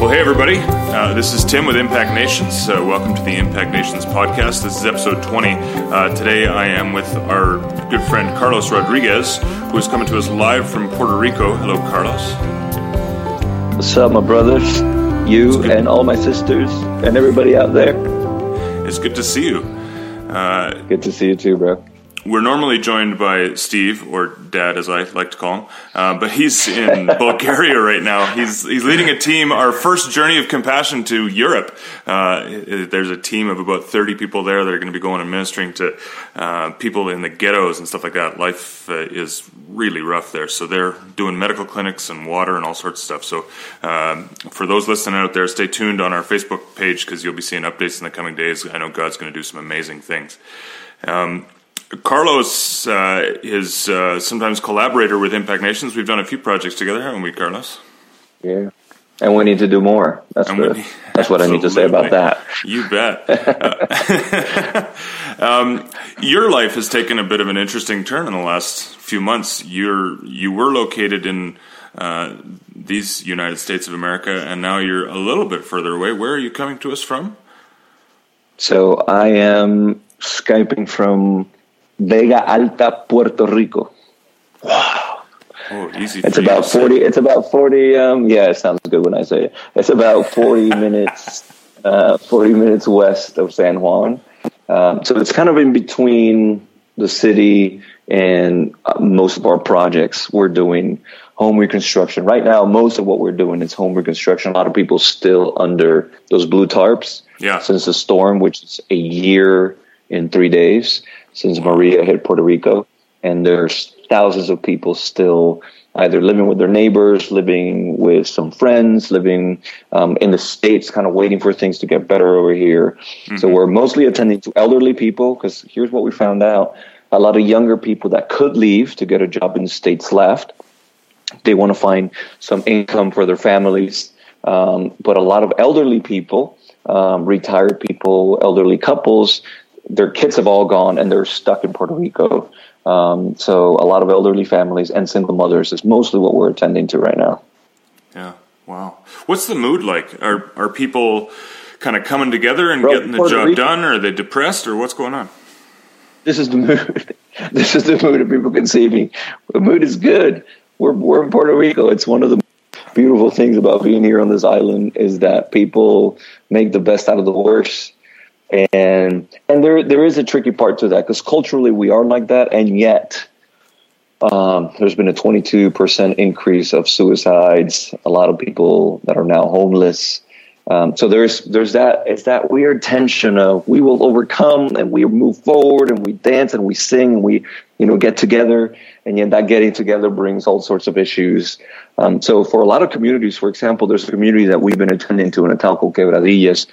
Well, hey, everybody. This is Tim with Impact Nations. Welcome to the Impact Nations podcast. This is episode 20. Today, I am with our good friend Carlos Rodriguez, who is coming to us live from Puerto Rico. Hello, Carlos. What's up, my brothers, you and all my sisters and everybody out there? It's good to see you. Good to see you too, bro. We're normally joined by Steve, or Dad, as I like to call him, but he's in Bulgaria right now. He's leading a team, our first journey of compassion to Europe. There's a team of about 30 people there that are going to be going and ministering to people in the ghettos and stuff like that. Life is really rough there, so they're doing medical clinics and water and all sorts of stuff. So for those listening out there, stay tuned on our Facebook page because you'll be seeing updates in the coming days. I know God's going to do some amazing things. Carlos is sometimes collaborator with Impact Nations. We've done a few projects together, haven't we, Carlos? Yeah, and we need to do more. That's what I need to say about that. You bet. Your life has taken a bit of an interesting turn in the last few months. You were located in these United States of America, and now you're a little bit further away. Where are you coming to us from? So I am Skyping from Vega Alta, Puerto Rico. Wow. Oh, easy. It's about 40. It sounds good when I say it. It's about 40 minutes. 40 minutes west of San Juan. So it's kind of in between the city and most of our projects. We're doing home reconstruction right now. Most of what we're doing is home reconstruction. A lot of people still under those blue tarps since the storm, which is a year in 3 days since Maria hit Puerto Rico. And there's thousands of people still either living with their neighbors, living with some friends, living in the States, kind of waiting for things to get better over here. Mm-hmm. So we're mostly attending to elderly people because here's what we found out. A lot of younger people that could leave to get a job in the States left. They want to find some income for their families. But a lot of elderly people, retired people, elderly couples, their kids have all gone and they're stuck in Puerto Rico. So a lot of elderly families and single mothers is mostly what we're attending to right now. Yeah. Wow. What's the mood like? Are people kind of coming together and getting the job done, or are they depressed, or what's going on? This is the mood. This is the mood, if people can see me. The mood is good. We're in Puerto Rico. It's one of the beautiful things about being here on this island is that people make the best out of the worst. And there is a tricky part to that because culturally we are like that, and yet there's been a 22% increase of suicides. A lot of people that are now homeless. So there's that. It's that weird tension of we will overcome and we move forward and we dance and we sing and we get together, and yet that getting together brings all sorts of issues. So for a lot of communities, for example, there's a community that we've been attending to in Atalco Quebradillas.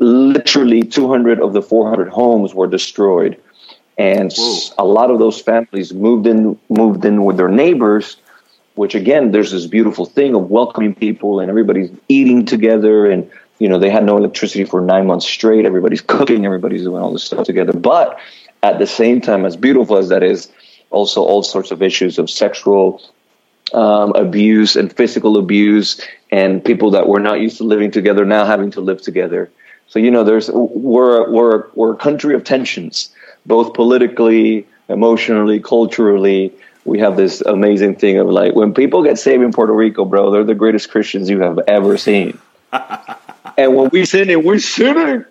Literally 200 of the 400 homes were destroyed, and a lot of those families moved in with their neighbors, which again, there's this beautiful thing of welcoming people and everybody's eating together, and they had no electricity for 9 months straight. Everybody's cooking, everybody's doing all this stuff together. But at the same time, as beautiful as that is, also all sorts of issues of sexual abuse and physical abuse, and people that were not used to living together now having to live together. So we're a country of tensions, both politically, emotionally, culturally. We have this amazing thing of like, when people get saved in Puerto Rico, bro, they're the greatest Christians you have ever seen. And when we sin, and we're sinning.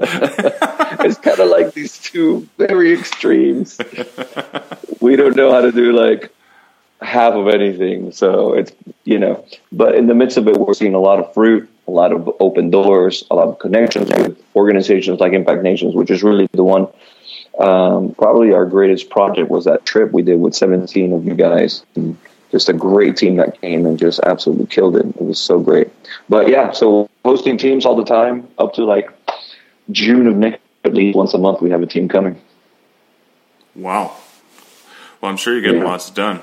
It's kind of like these two very extremes. We don't know how to do like half of anything. So it's, but in the midst of it, we're seeing a lot of fruit, a lot of open doors, a lot of connections with organizations like Impact Nations, which is really the one. Probably our greatest project was that trip we did with 17 of you guys. And just a great team that came and just absolutely killed it. It was so great. But yeah, so hosting teams all the time up to like June of next, at least once a month we have a team coming. Wow. Well, I'm sure you're getting lots done.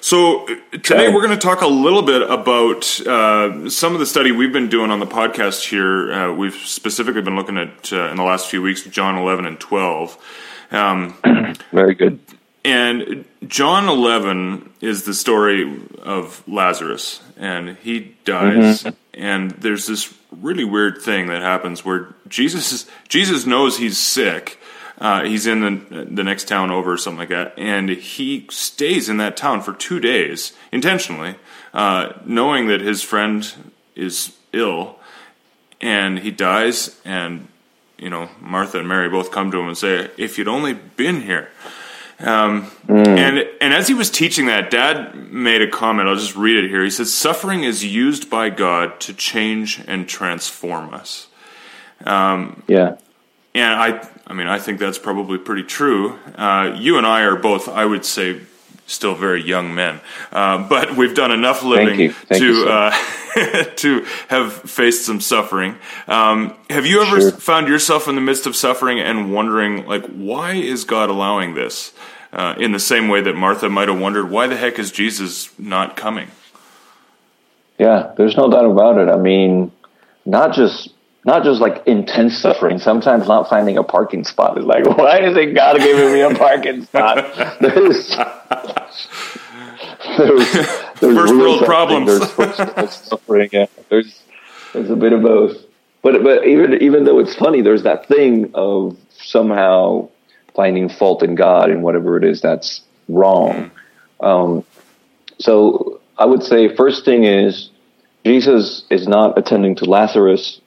So today we're going to talk a little bit about some of the study we've been doing on the podcast here. We've specifically been looking at, in the last few weeks, John 11 and 12. Very good. And John 11 is the story of Lazarus, and he dies, mm-hmm. And there's this really weird thing that happens where Jesus knows he's sick. He's in the next town over or something like that, and he stays in that town for 2 days intentionally, knowing that his friend is ill, and he dies, and Martha and Mary both come to him and say, "If you'd only been here." And as he was teaching that, Dad made a comment. I'll just read it here. He says, "Suffering is used by God to change and transform us." And I think that's probably pretty true. You and I are both, I would say, still very young men, but we've done enough living to have faced some suffering. Have you ever found yourself in the midst of suffering and wondering, like, why is God allowing this? In the same way that Martha might have wondered, why the heck is Jesus not coming? Yeah, there's no doubt about it. I mean, not just like intense suffering, sometimes not finding a parking spot. It's like, why is it God giving me a parking spot? There's first world problems. There's suffering. Yeah. There's a bit of both. But even though it's funny, there's that thing of somehow finding fault in God and whatever it is that's wrong. So I would say first thing is Jesus is not attending to Lazarus,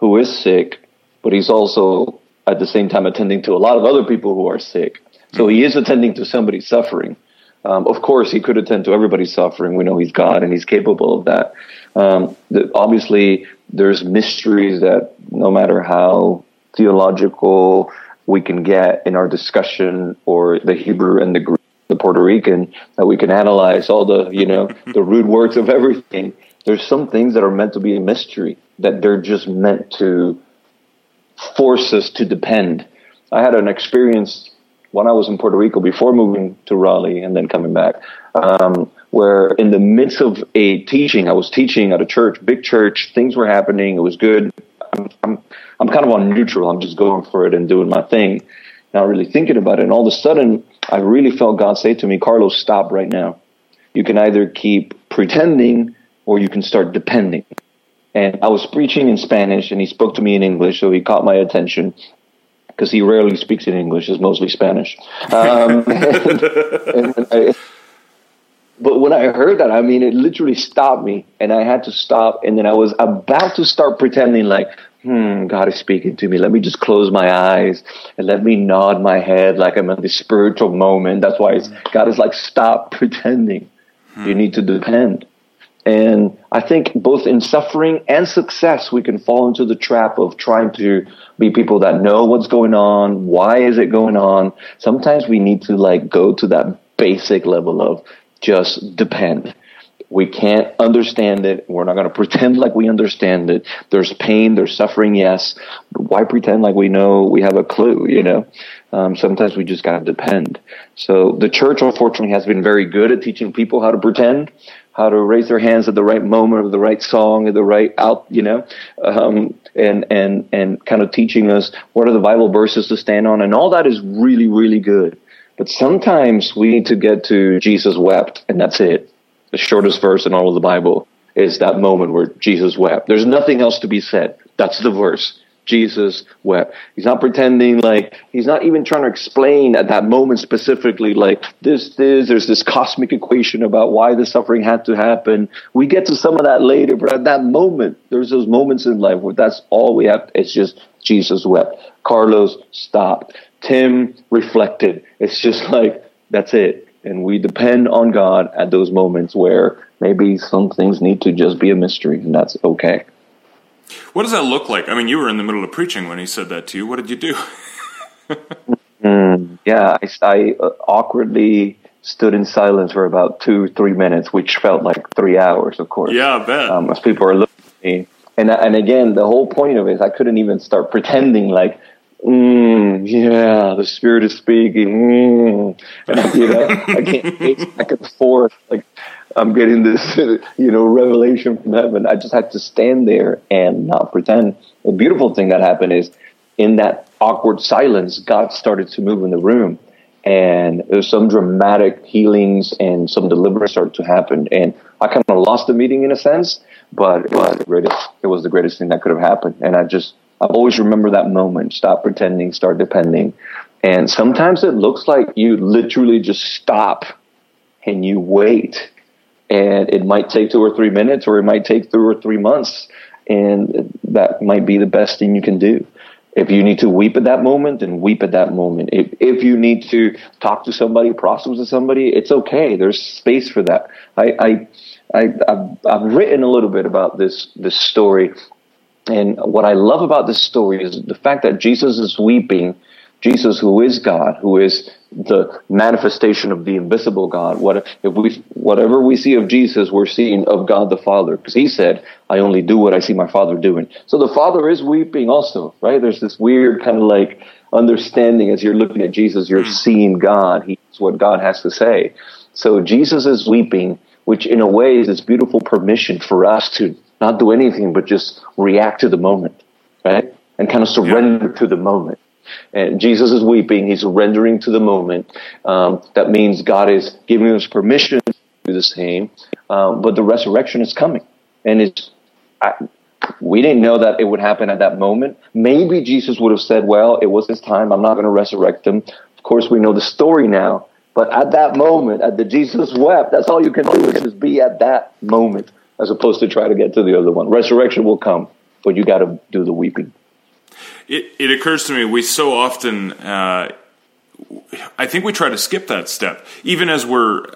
who is sick, but he's also at the same time attending to a lot of other people who are sick. So he is attending to somebody's suffering. Of course, he could attend to everybody's suffering. We know he's God and he's capable of that. Obviously, there's mysteries that no matter how theological we can get in our discussion, or the Hebrew and the Greek, the Puerto Rican, that we can analyze all the, the root words of everything. There's some things that are meant to be a mystery, that they're just meant to force us to depend. I had an experience when I was in Puerto Rico before moving to Raleigh and then coming back, where in the midst of a teaching, I was teaching at a church, big church, things were happening, it was good. I'm kind of on neutral. I'm just going for it and doing my thing, not really thinking about it. And all of a sudden, I really felt God say to me, "Carlos, stop right now. You can either keep pretending or you can start depending." And I was preaching in Spanish, and he spoke to me in English, so he caught my attention because he rarely speaks in English. It's mostly Spanish. But when I heard that, I mean, it literally stopped me, and I had to stop. And then I was about to start pretending like, God is speaking to me. Let me just close my eyes and let me nod my head like I'm in this spiritual moment. That's why God is like, stop pretending. You need to depend. And I think both in suffering and success, we can fall into the trap of trying to be people that know what's going on. Why is it going on? Sometimes we need to like go to that basic level of just depend. We can't understand it. We're not going to pretend like we understand it. There's pain, there's suffering, yes. But why pretend like we know, we have a clue, Sometimes we just got to depend. So the church, unfortunately, has been very good at teaching people how to pretend, how to raise their hands at the right moment, or the right song, or the right out, and kind of teaching us what are the Bible verses to stand on. And all that is really, really good. But sometimes we need to get to Jesus wept, and that's it. The shortest verse in all of the Bible is that moment where Jesus wept. There's nothing else to be said. That's the verse. Jesus wept. He's not pretending, like, he's not even trying to explain at that moment specifically, like, there's this cosmic equation about why the suffering had to happen. We get to some of that later, but at that moment, there's those moments in life where that's all we have. It's just Jesus wept. Carlos stopped. Tim reflected. It's just like, that's it. And we depend on God at those moments where maybe some things need to just be a mystery, and that's okay. What does that look like? I mean, you were in the middle of preaching when he said that to you. What did you do? I awkwardly stood in silence for about 2-3 minutes, which felt like 3 hours, of course. Yeah, I bet. As people are looking at me. And again, the whole point of it is I couldn't even start pretending like, the Spirit is speaking. And, I can't pace back and forth. Like, I'm getting this, revelation from heaven. I just had to stand there and not pretend. The beautiful thing that happened is in that awkward silence, God started to move in the room. And there's some dramatic healings and some deliverance start to happen. And I kind of lost the meeting in a sense, but it was the greatest thing that could have happened. And I always remember that moment. Stop pretending, start depending. And sometimes it looks like you literally just stop and you wait. And it might take 2 or 3 minutes, or it might take 2 or 3 months. And that might be the best thing you can do. If you need to weep at that moment, then weep at that moment. If you need to talk to somebody, process with somebody, it's okay. There's space for that. I've written a little bit about this story. And what I love about this story is the fact that Jesus is weeping. Jesus, who is God, who is the manifestation of the invisible God. Whatever we see of Jesus, we're seeing of God the Father, because he said, I only do what I see my Father doing. So the Father is weeping also, right? There's this weird kind of like understanding as you're looking at Jesus, you're seeing God. He's what God has to say. So Jesus is weeping, which in a way is this beautiful permission for us to not do anything but just react to the moment, right? And kind of surrender to the moment. And Jesus is weeping. He's surrendering to the moment. That means God is giving us permission to do the same. But the resurrection is coming. And we didn't know that it would happen at that moment. Maybe Jesus would have said, well, it was his time. I'm not going to resurrect him. Of course, we know the story now. But at that moment, at the Jesus wept, that's all you can do is just be at that moment as opposed to try to get to the other one. Resurrection will come, but you got to do the weeping. It occurs to me, we so often, I think we try to skip that step. Even as we're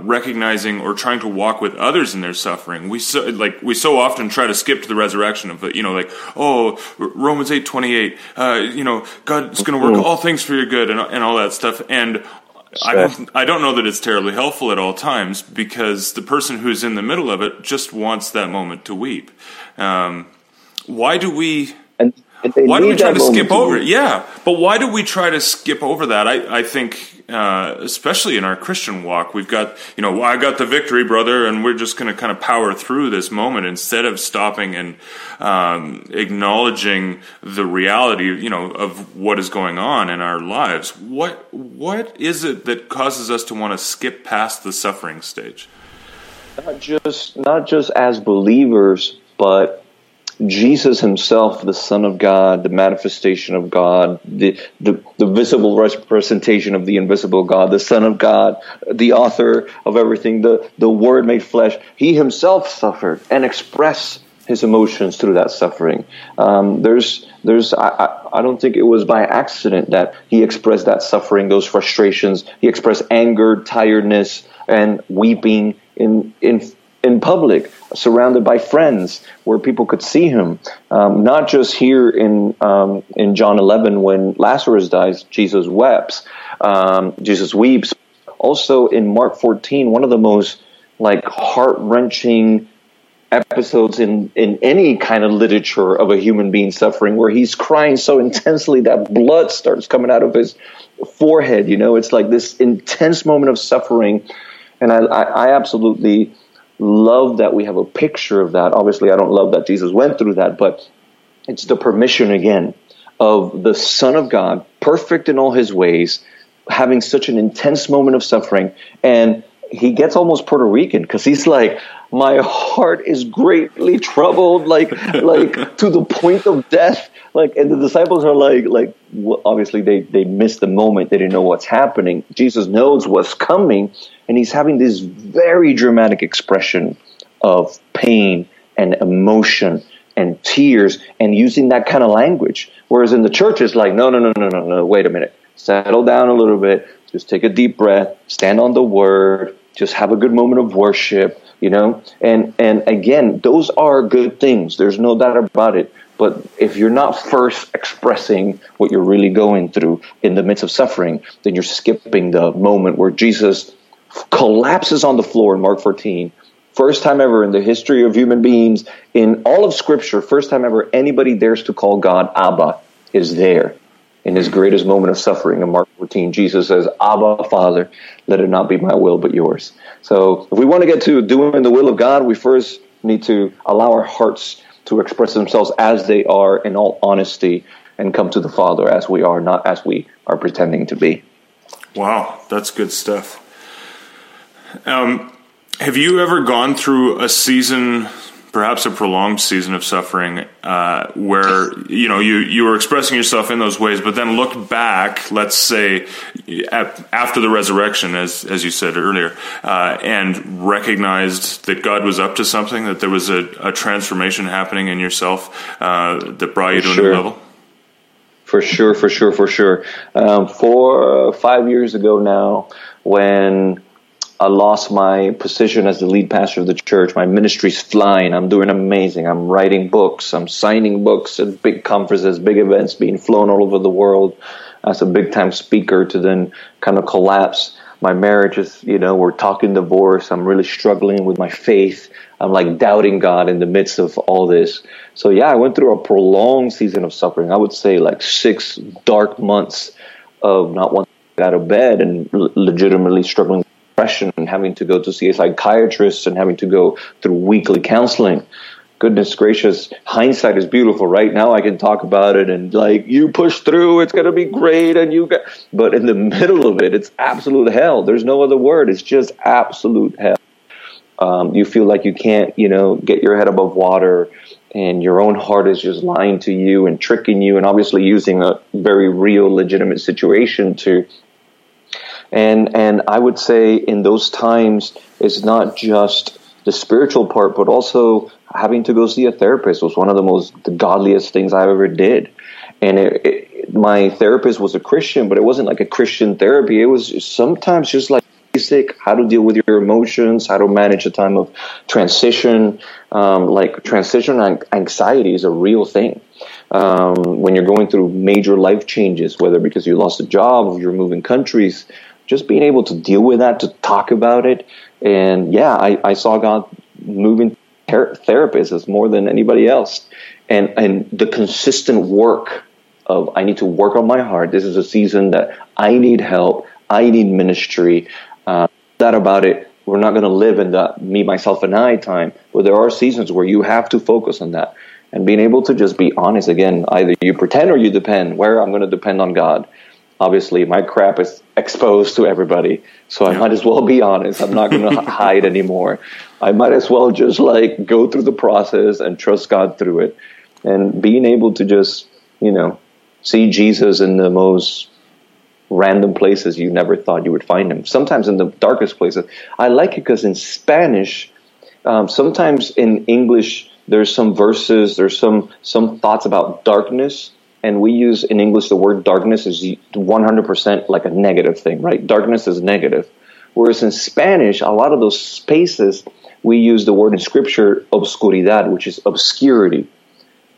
recognizing or trying to walk with others in their suffering, we so often try to skip to the resurrection of, Romans 8:28, God's going to work all things for your good and all that stuff. And I don't know that it's terribly helpful at all times, because the person who's in the middle of it just wants that moment to weep. Why do we try to skip over that? I think, especially in our Christian walk, we've got, I got the victory, brother, and we're just going to kind of power through this moment instead of stopping and acknowledging the reality, of what is going on in our lives. What is it that causes us to want to skip past the suffering stage? Not just as believers, but Jesus himself, the Son of God, the manifestation of God, the visible representation of the invisible God, the Son of God, the author of everything, the Word made flesh. He himself suffered and expressed his emotions through that suffering. I don't think it was by accident that he expressed that suffering, those frustrations. He expressed anger, tiredness, and weeping in public, surrounded by friends, where people could see him. Not just here in John 11, when Lazarus dies, Jesus weeps. Also in Mark 14, one of the most heart-wrenching episodes in any kind of literature of a human being suffering, where he's crying so intensely that blood starts coming out of his forehead. It's like this intense moment of suffering. And I absolutely love that we have a picture of that. Obviously, I don't love that Jesus went through that, but it's the permission again of the Son of God, perfect in all his ways, having such an intense moment of suffering. And he gets almost Puerto Rican, because he's like, my heart is greatly troubled, to the point of death. And the disciples are obviously they missed the moment. They didn't know what's happening. Jesus knows what's coming, and he's having this very dramatic expression of pain and emotion and tears, and using that kind of language. Whereas in the church, it's like, no, wait a minute. Settle down a little bit. Just take a deep breath. Stand on the word. Just have a good moment of worship, and again, those are good things. There's no doubt about it. But if you're not first expressing what you're really going through in the midst of suffering, then you're skipping the moment where Jesus collapses on the floor in Mark 14. First time ever in the history of human beings, in all of Scripture, first time ever anybody dares to call God Abba is there. In his greatest moment of suffering in Mark 14, Jesus says, Abba, Father, let it not be my will but yours. So if we want to get to doing the will of God, we first need to allow our hearts to express themselves as they are in all honesty, and come to the Father as we are, not as we are pretending to be. Wow, that's good stuff. Have you ever gone through a season, perhaps a prolonged season of suffering, where you were expressing yourself in those ways, but then looked back, let's say, after the resurrection, as you said earlier, and recognized that God was up to something, that there was a transformation happening in yourself that brought you to a new level? For sure. 5 years ago now, when I lost my position as the lead pastor of the church, my ministry's flying, I'm doing amazing, I'm writing books, I'm signing books at big conferences, big events, being flown all over the world as a big-time speaker, to then kind of collapse. My marriage is, we're talking divorce, I'm really struggling with my faith, I'm like doubting God in the midst of all this. So I went through a prolonged season of suffering. I would say like 6 dark months of not wanting to get out of bed and legitimately struggling with depression and having to go to see a psychiatrist and having to go through weekly counseling. Goodness gracious, hindsight is beautiful. Right now I can talk about it and you push through, it's going to be great. But in the middle of it, it's absolute hell. There's no other word. It's just absolute hell. You feel like you can't, get your head above water, and your own heart is just lying to you and tricking you, and obviously using a very real, legitimate situation to. And I would say in those times, it's not just the spiritual part, but also having to go see a therapist was one of the godliest things I ever did. And my therapist was a Christian, but it wasn't like a Christian therapy. It was sometimes just like basic, how to deal with your emotions, how to manage a time of transition. Transition anxiety is a real thing. When you're going through major life changes, whether because you lost a job or you're moving countries, just being able to deal with that, to talk about it. And I saw God moving therapists as more than anybody else. And the consistent work of, I need to work on my heart. This is a season that I need help. I need ministry. That about it. We're not going to live in the me, myself, and I time. But there are seasons where you have to focus on that. And being able to just be honest again, either you pretend or you depend, where I'm going to depend on God. Obviously, my crap is exposed to everybody, so I might as well be honest. I'm not going to hide anymore. I might as well just go through the process and trust God through it. And being able to just, see Jesus in the most random places you never thought you would find him. Sometimes in the darkest places. I like it because in Spanish, sometimes in English, there's some verses, there's some thoughts about darkness. And we use in English the word darkness is 100% like a negative thing, right? Darkness is negative. Whereas in Spanish, a lot of those spaces, we use the word in Scripture, obscuridad, which is obscurity.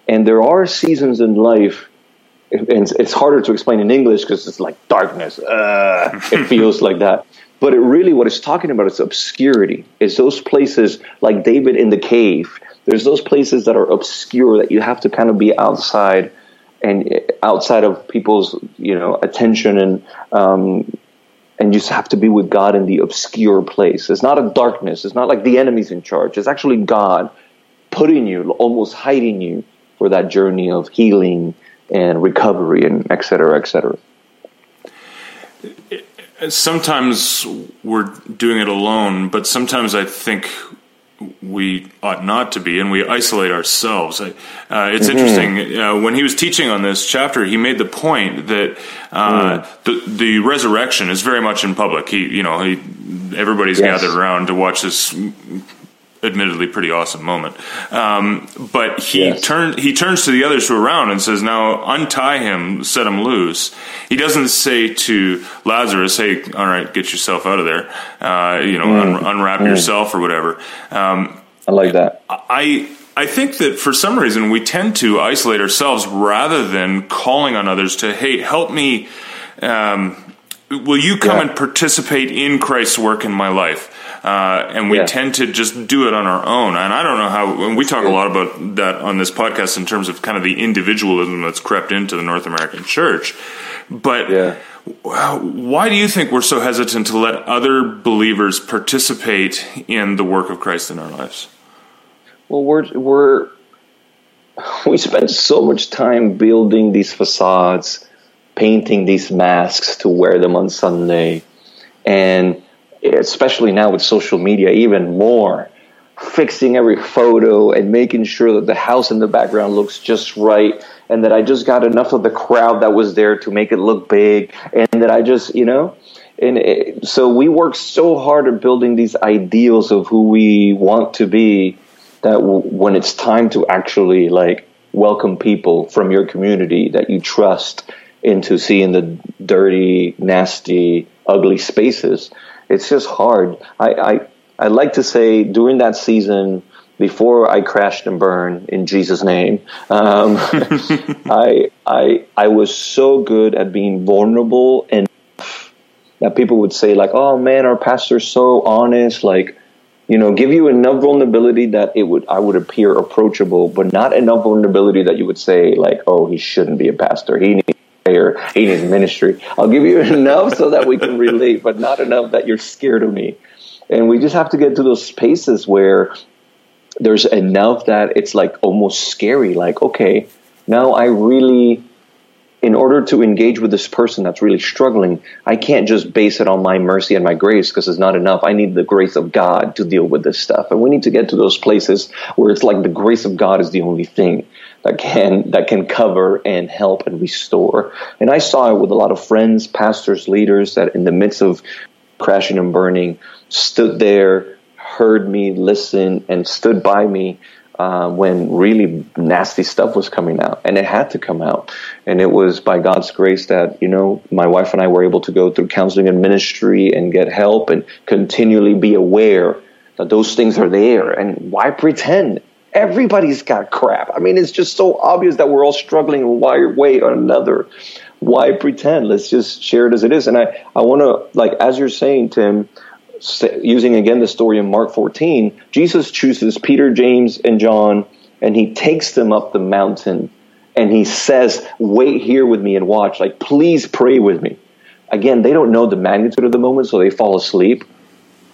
And there are seasons in life, and it's harder to explain in English because it's like darkness. It feels like that. But what it's talking about is obscurity. It's those places like David in the cave. There's those places that are obscure that you have to kind of be outside and outside of people's, attention, and you just have to be with God in the obscure place. It's not a darkness. It's not like the enemy's in charge. It's actually God putting you, almost hiding you for that journey of healing and recovery and et cetera, et cetera. Sometimes we're doing it alone, but sometimes I think we ought not to be, and we isolate ourselves. It's interesting. When he was teaching on this chapter, he made the point that the resurrection is very much in public. Everybody's gathered around to watch this admittedly pretty awesome moment. But he turns to the others who are around and says, now untie him, set him loose. He doesn't say to Lazarus, hey, all right, get yourself out of there. Unwrap yourself or whatever. I like that. I think that for some reason we tend to isolate ourselves rather than calling on others to, hey, help me. Will you come and participate in Christ's work in my life? And we tend to just do it on our own. And I don't know how, and we talk a lot about that on this podcast in terms of kind of the individualism that's crept into the North American church. But why do you think we're so hesitant to let other believers participate in the work of Christ in our lives? Well, we spend so much time building these facades painting these masks to wear them on Sunday. And especially now with social media, even more, fixing every photo and making sure that the house in the background looks just right, and that I just got enough of the crowd that was there to make it look big, and that I just, you know. And so we work so hard at building these ideals of who we want to be that when it's time to actually like welcome people from your community that you trust into seeing the dirty, nasty, ugly spaces, it's just hard. I like to say during that season, before I crashed and burned in Jesus' name, I was so good at being vulnerable, and that people would say like, oh man, our pastor's so honest, like, you know, give you enough vulnerability that I would appear approachable, but not enough vulnerability that you would say like, oh, he shouldn't be a pastor, he needs prayer, he needs ministry. I'll give you enough so that we can relate, but not enough that you're scared of me. And we just have to get to those spaces where there's enough that it's like almost scary, like, okay, now I really, in order to engage with this person that's really struggling, I can't just base it on my mercy and my grace because it's not enough. I need the grace of God to deal with this stuff. And we need to get to those places where it's like the grace of God is the only thing that can cover and help and restore. And I saw it with a lot of friends, pastors, leaders that in the midst of crashing and burning stood there, heard me, listened, and stood by me when really nasty stuff was coming out, and it had to come out. And it was by God's grace that, you know, my wife and I were able to go through counseling and ministry and get help and continually be aware that those things are there. And why pretend? Everybody's got crap. I mean, it's just so obvious that we're all struggling one way or another. Why pretend? Let's just share it as it is. And I want to, like, as you're saying, Tim, using again the story in Mark 14, Jesus chooses Peter, James, and John, and he takes them up the mountain, and he says, wait here with me and watch, like, please pray with me. Again, they don't know the magnitude of the moment, so they fall asleep,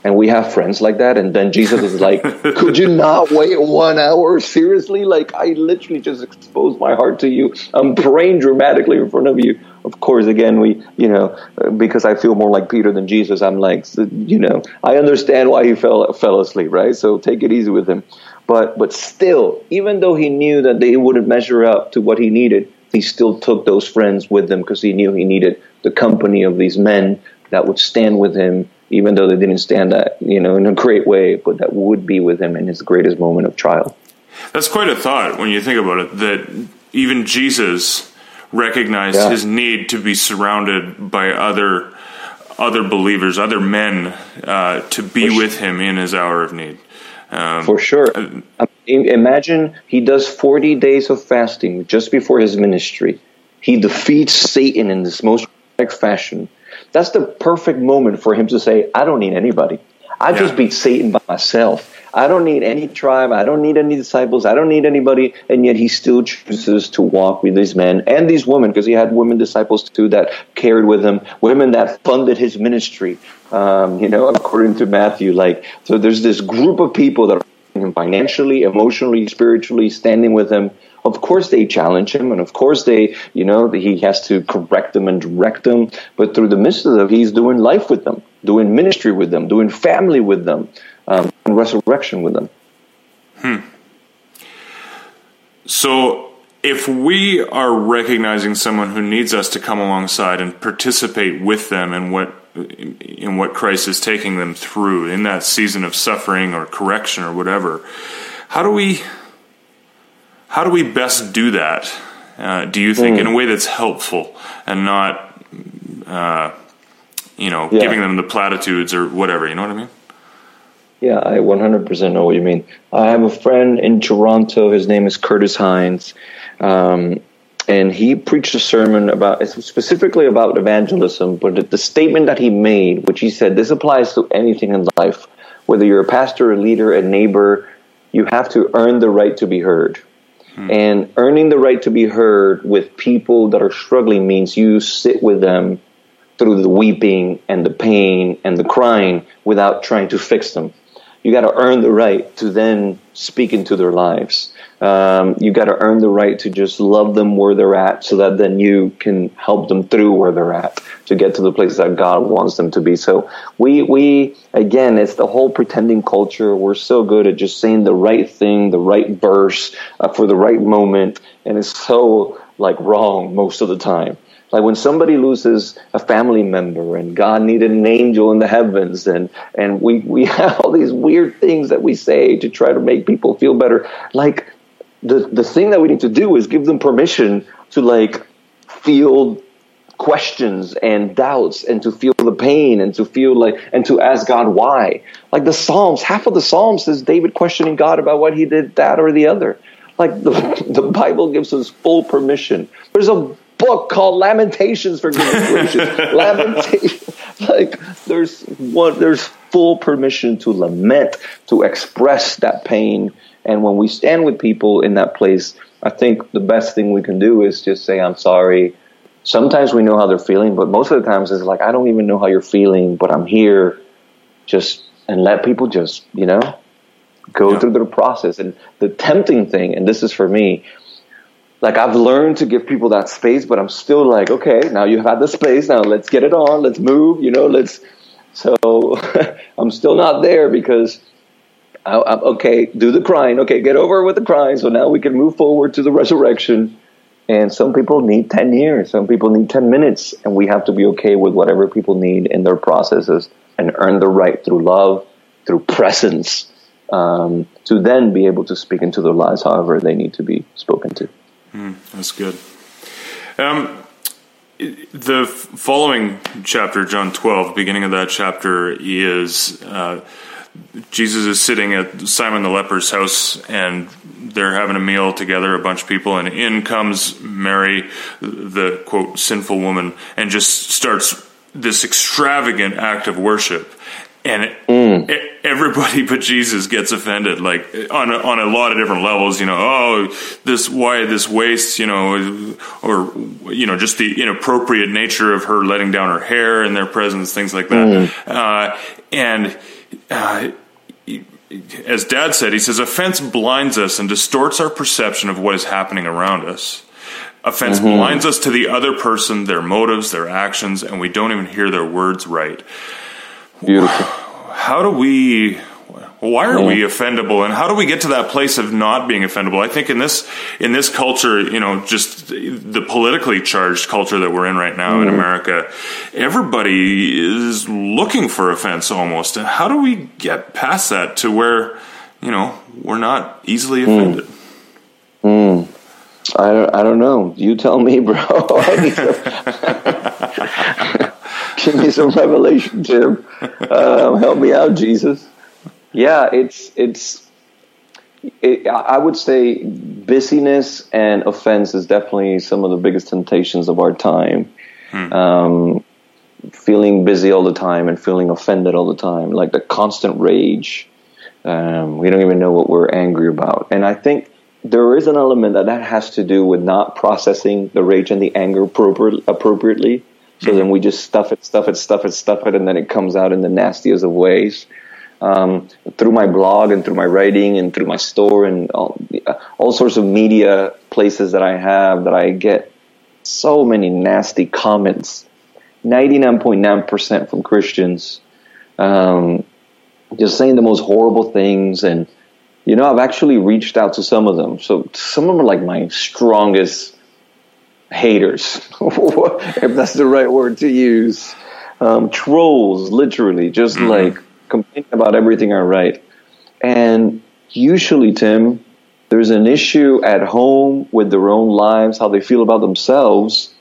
and we have friends like that, and then Jesus is like, could you not wait 1 hour? Seriously? Like, I literally just exposed my heart to you. I'm praying dramatically in front of you. Of course, again, we, you know, because I feel more like Peter than Jesus, I'm like, you know, I understand why he fell asleep, right? So take it easy with him. But still, even though he knew that they wouldn't measure up to what he needed, he still took those friends with him because he knew he needed the company of these men that would stand with him, even though they didn't stand that, you know, in a great way, but that would be with him in his greatest moment of trial. That's quite a thought when you think about it, that even Jesus recognized his need to be surrounded by other believers, other men, to be with him in his hour of need. For sure. Imagine he does 40 days of fasting just before his ministry. He defeats Satan in this most perfect fashion. That's the perfect moment for him to say, I don't need anybody. I just beat Satan by myself. I don't need any tribe. I don't need any disciples. I don't need anybody. And yet he still chooses to walk with these men and these women, because he had women disciples too that carried with him, women that funded his ministry, you know, according to Matthew. Like, so there's this group of people that are financially, emotionally, spiritually standing with him. Of course they challenge him, and of course they, you know, he has to correct them and direct them. But through the midst of it, he's doing life with them, doing ministry with them, doing family with them, and resurrection with them. So if we are recognizing someone who needs us to come alongside and participate with them in what Christ is taking them through in that season of suffering or correction or whatever, how do we best do that, do you think, in a way that's helpful and not, giving them the platitudes or whatever, you know what I mean? Yeah, I 100% know what you mean. I have a friend in Toronto, his name is Curtis Hines, and he preached a sermon specifically about evangelism, but the statement that he made, which he said, this applies to anything in life, whether you're a pastor, a leader, a neighbor, you have to earn the right to be heard. And earning the right to be heard with people that are struggling means you sit with them through the weeping and the pain and the crying without trying to fix them. You got to earn the right to then speak into their lives. You got to earn the right to just love them where they're at, so that then you can help them through where they're at to get to the place that God wants them to be. So we again, it's the whole pretending culture. We're so good at just saying the right thing, the right verse for the right moment, and it's so like wrong most of the time. Like when somebody loses a family member and God needed an angel in the heavens, and we have all these weird things that we say to try to make people feel better. Like the thing that we need to do is give them permission to like feel questions and doubts, and to feel the pain, and to feel like, and to ask God why. Like the Psalms, half of the Psalms is David questioning God about what he did, that or the other. Like the Bible gives us full permission. There's a book called Lamentations for goodness gracious. Like there's full permission to lament, to express that pain. And when we stand with people in that place, I think the best thing we can do is just say, I'm sorry. Sometimes we know how they're feeling, but most of the times it's like, I don't even know how you're feeling, but I'm here, just, and let people just, you know, go through their process. And the tempting thing, and this is for me, like I've learned to give people that space, but I'm still like, okay, now you've had the space. Now let's get it on. Let's move, you know, let's. So I'm still not there because I'm okay, do the crying. Okay, get over with the crying. So now we can move forward to the resurrection. And some people need 10 years. Some people need 10 minutes. And we have to be okay with whatever people need in their processes and earn the right through love, through presence, to then be able to speak into their lives however they need to be spoken to. That's good. The following chapter, John 12, beginning of that chapter is Jesus is sitting at Simon the leper's house, and they're having a meal together, a bunch of people, and in comes Mary, the, quote, sinful woman, and just starts this extravagant act of worship. And everybody but Jesus gets offended, like on a lot of different levels, you know, this waste, you know, or, you know, just the inappropriate nature of her letting down her hair in their presence, things like that. As Dad said, he says, offense blinds us and distorts our perception of what is happening around us. Offense blinds us to the other person, their motives, their actions, and we don't even hear their words right. Beautiful. Why are we offendable, and how do we get to that place of not being offendable? I think in this culture, you know, just the politically charged culture that we're in right now in America, everybody is looking for offense almost. And how do we get past that to where, you know, we're not easily offended? I don't know. You tell me, bro. Give me some revelation, Jim. Help me out, Jesus. Yeah, I would say busyness and offense is definitely some of the biggest temptations of our time. Feeling busy all the time and feeling offended all the time, like the constant rage. We don't even know what we're angry about. And I think there is an element that has to do with not processing the rage and the anger appropriately. So then we just stuff it, and then it comes out in the nastiest of ways. Through my blog and through my writing and through my store and all sorts of media places that I have, that I get so many nasty comments, 99.9% from Christians, just saying the most horrible things. And, you know, I've actually reached out to some of them. So some of them are like my strongest haters, if that's the right word to use, trolls, literally, just like complaining about everything I write. And usually, Tim, there's an issue at home with their own lives, how they feel about themselves,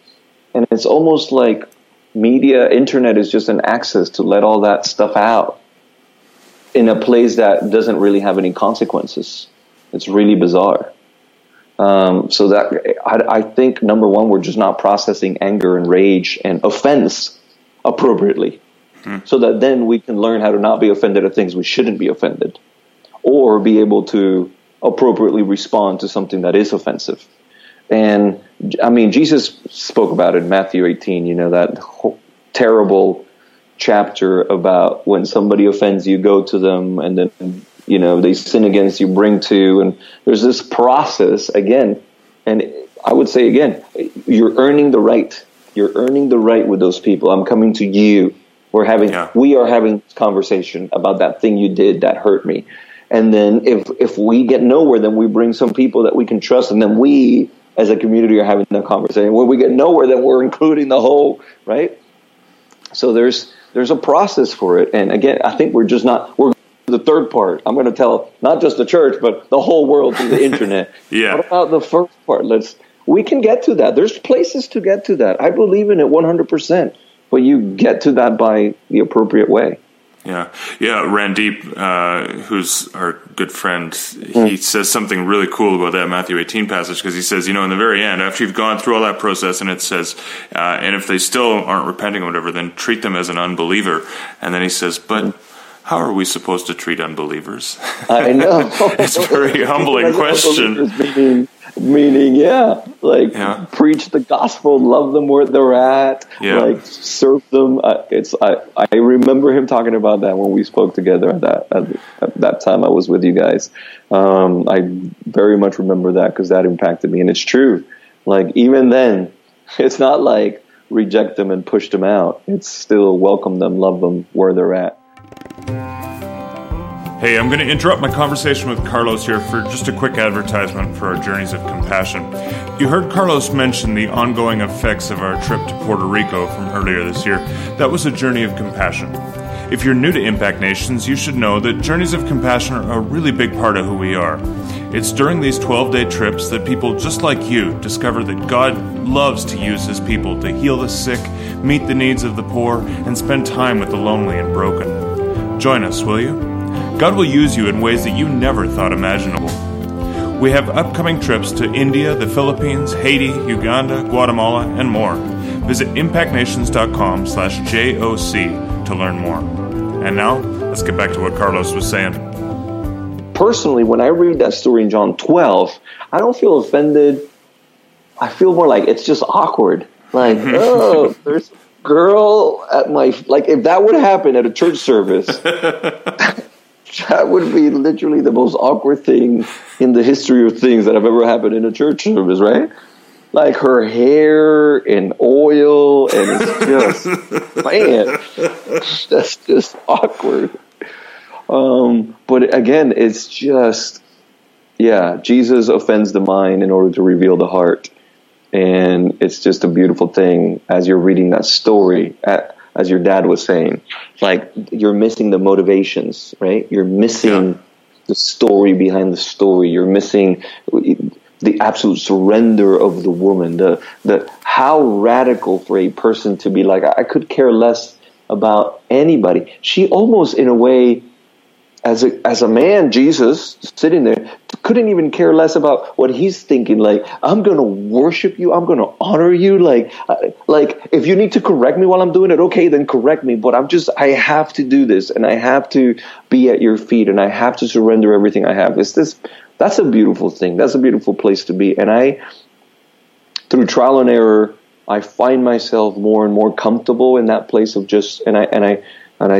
and it's almost like media, internet is just an access to let all that stuff out in a place that doesn't really have any consequences. It's really bizarre. So that I think, number one, we're just not processing anger and rage and offense appropriately, so that then we can learn how to not be offended at things we shouldn't be offended, or be able to appropriately respond to something that is offensive. And I mean, Jesus spoke about it in Matthew 18, you know, that terrible chapter about when somebody offends you, go to them, and then, you know, they sin against you, bring to, and there's this process again. And I would say again, you're earning the right. You're earning the right with those people. I'm coming to you. We are having this conversation about that thing you did that hurt me. And then if we get nowhere, then we bring some people that we can trust, and then we as a community are having that conversation. When we get nowhere, then we're including the whole, right? So there's a process for it. And again, I think we're the third part. I'm going to tell not just the church, but the whole world through the internet. Yeah. What about the first part? We can get to that. There's places to get to that. I believe in it 100%. But you get to that by the appropriate way. Yeah. Yeah. Randeep, who's our good friend, he says something really cool about that Matthew 18 passage, because he says, you know, in the very end, after you've gone through all that process, and it says, and if they still aren't repenting or whatever, then treat them as an unbeliever. And then he says, but how are we supposed to treat unbelievers? I know. It's a very humbling question. Meaning, preach the gospel, love them where they're at, serve them. I remember him talking about that when we spoke together at that time I was with you guys. I very much remember that because that impacted me, and it's true. Like even then, it's not like reject them and push them out. It's still welcome them, love them where they're at. Hey, I'm going to interrupt my conversation with Carlos here for just a quick advertisement for our Journeys of Compassion. You heard Carlos mention the ongoing effects of our trip to Puerto Rico from earlier this year. That was a journey of compassion. If you're new to Impact Nations, you should know that Journeys of Compassion are a really big part of who we are. It's during these 12-day trips that people just like you discover that God loves to use His people to heal the sick, meet the needs of the poor, and spend time with the lonely and broken. Join us, will you? God will use you in ways that you never thought imaginable. We have upcoming trips to India, the Philippines, Haiti, Uganda, Guatemala, and more. Visit impactnations.com/JOC to learn more. And now, let's get back to what Carlos was saying. Personally, when I read that story in John 12, I don't feel offended. I feel more like it's just awkward. Like, oh, there's a girl at my... Like, if that would happen at a church service... That would be literally the most awkward thing in the history of things that have ever happened in a church service, right? Like her hair and oil, and it's just, man, that's just awkward. But again, it's just, Jesus offends the mind in order to reveal the heart. And it's just a beautiful thing as you're reading that story as your dad was saying, like you're missing the motivations, right? You're missing the story behind the story. You're missing the absolute surrender of the woman, the how radical for a person to be like, I could care less about anybody. She almost, in a way, as a man, Jesus, sitting there, couldn't even care less about what he's thinking. Like, I'm going to worship you. I'm going to honor you. Like if you need to correct me while I'm doing it, okay, then correct me. But I have to do this, and I have to be at your feet, and I have to surrender everything I have. That's a beautiful thing. That's a beautiful place to be. And through trial and error, I find myself more and more comfortable in that place of just, and I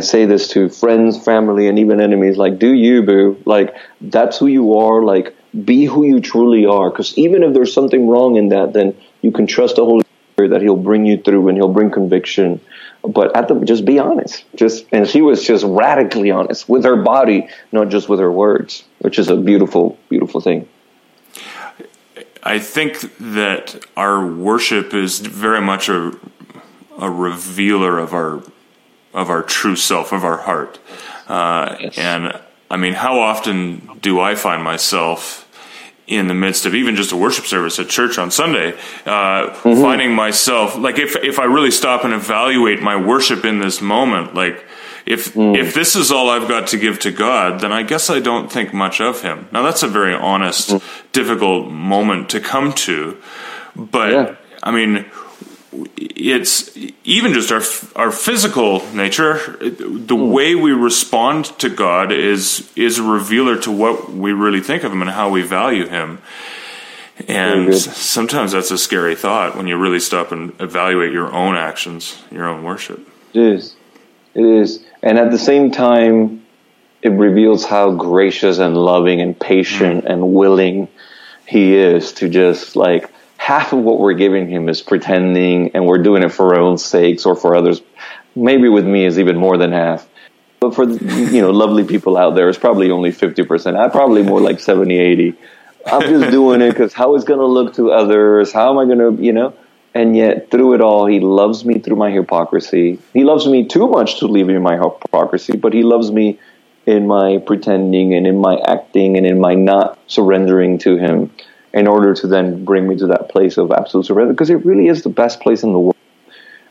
say this to friends, family, and even enemies, like, do you, boo. Like, that's who you are. Like, be who you truly are. Because even if there's something wrong in that, then you can trust the Holy Spirit that He'll bring you through and He'll bring conviction. But just be honest. And she was just radically honest with her body, not just with her words, which is a beautiful, beautiful thing. I think that our worship is very much a revealer of our true self, of our heart. And I mean, how often do I find myself in the midst of even just a worship service at church on Sunday, finding myself, like if I really stop and evaluate my worship in this moment, like if this is all I've got to give to God, then I guess I don't think much of Him. Now that's a very honest, difficult moment to come to, but I mean, it's even just our physical nature, the way we respond to God is a revealer to what we really think of Him and how we value Him. And sometimes that's a scary thought when you really stop and evaluate your own actions, your own worship. It is. It is, and at the same time, it reveals how gracious and loving and patient and willing he is to just like half of what we're giving him is pretending and we're doing it for our own sakes or for others. Maybe with me is even more than half. But for, you know, lovely people out there, it's probably only 50%. I probably more like 70, 80. I'm just doing it because how it's going to look to others. How am I going to, you know? And yet through it all, he loves me through my hypocrisy. He loves me too much to leave me in my hypocrisy, but he loves me in my pretending and in my acting and in my not surrendering to him in order to then bring me to that place of absolute surrender, because it really is the best place in the world.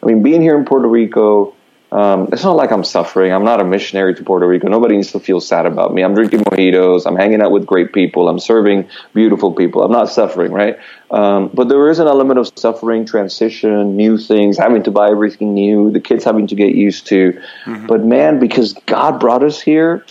I mean, being here in Puerto Rico, it's not like I'm suffering. I'm not a missionary to Puerto Rico. Nobody needs to feel sad about me. I'm drinking mojitos. I'm hanging out with great people. I'm serving beautiful people. I'm not suffering, right? But there is an element of suffering, transition, new things, having to buy everything new, the kids having to get used to. Mm-hmm. But man, because God brought us here,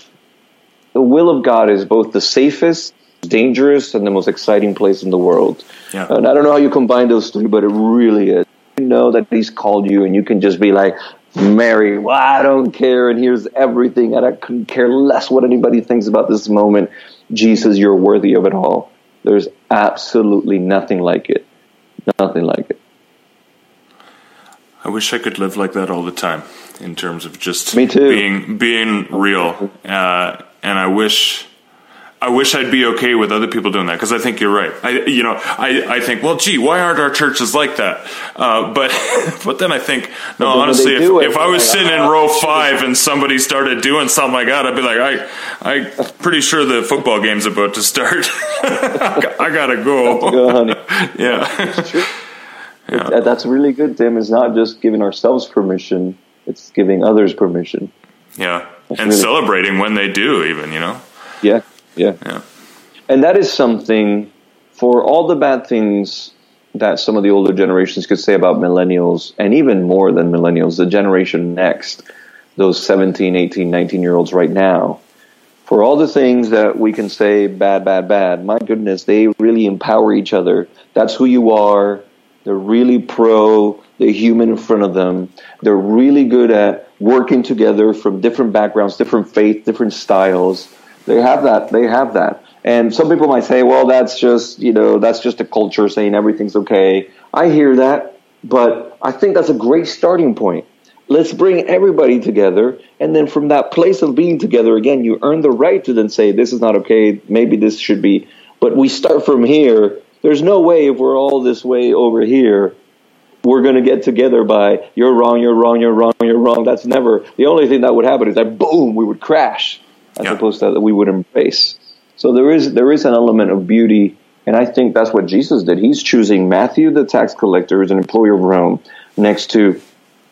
the will of God is both the safest, dangerous, and the most exciting place in the world. Yeah. And I don't know how you combine those three, but it really is. You know that he's called you, and you can just be like, Mary, well, I don't care, and here's everything, and I couldn't care less what anybody thinks about this moment. Jesus, you're worthy of it all. There's absolutely nothing like it. Nothing like it. I wish I could live like that all the time, in terms of just being real. And I wish I'd be okay with other people doing that, because I think you're right. I think, well, gee, why aren't our churches like that? But then I think, no, honestly, if I was sitting in row 5 and somebody started doing something like that, I'd be like, I'm pretty sure the football game's about to start. I gotta go. Go, honey. Yeah. It's true. Yeah. That's really good, Tim. It's not just giving ourselves permission; it's giving others permission. Yeah, that's and really celebrating when they do, even, you know. Yeah. Yeah. And that is something, for all the bad things that some of the older generations could say about millennials, and even more than millennials, the generation next, those 17, 18, 19-year-olds right now, for all the things that we can say bad, my goodness, they really empower each other. That's who you are. They're really pro the human in front of them. They're really good at working together from different backgrounds, different faiths, different styles. They have that. And some people might say, well, that's just a culture saying everything's okay. I hear that, but I think that's a great starting point. Let's bring everybody together. And then from that place of being together, again, you earn the right to then say, this is not okay. Maybe this should be, but we start from here. There's no way if we're all this way over here, we're going to get together by you're wrong. That's never, the only thing that would happen is that boom, we would crash. As opposed to that we would embrace. So there is an element of beauty, and I think that's what Jesus did. He's choosing Matthew the tax collector, who's an employee of Rome, next to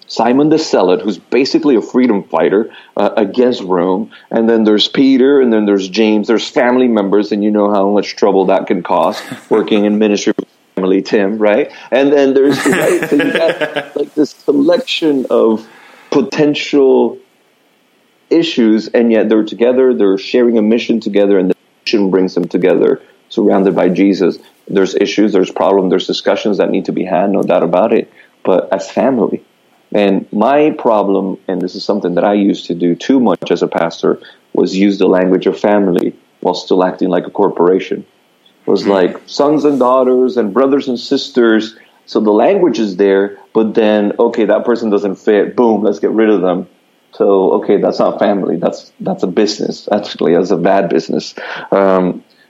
Simon the Zealot, who's basically a freedom fighter against Rome. And then there's Peter, and then there's James. There's family members, and you know how much trouble that can cause, working in ministry with family, Tim, right? And then there's so you got, like, this selection of potential issues, and yet they're together, they're sharing a mission together, and the mission brings them together, surrounded by Jesus. There's issues, there's problems, there's discussions that need to be had, no doubt about it, but as family. And my problem, and this is something that I used to do too much as a pastor, was use the language of family while still acting like a corporation. It was like sons and daughters and brothers and sisters, so the language is there, but then, okay, that person doesn't fit, boom, let's get rid of them. So, okay, that's not family. That's a business. Actually, that's a bad business. And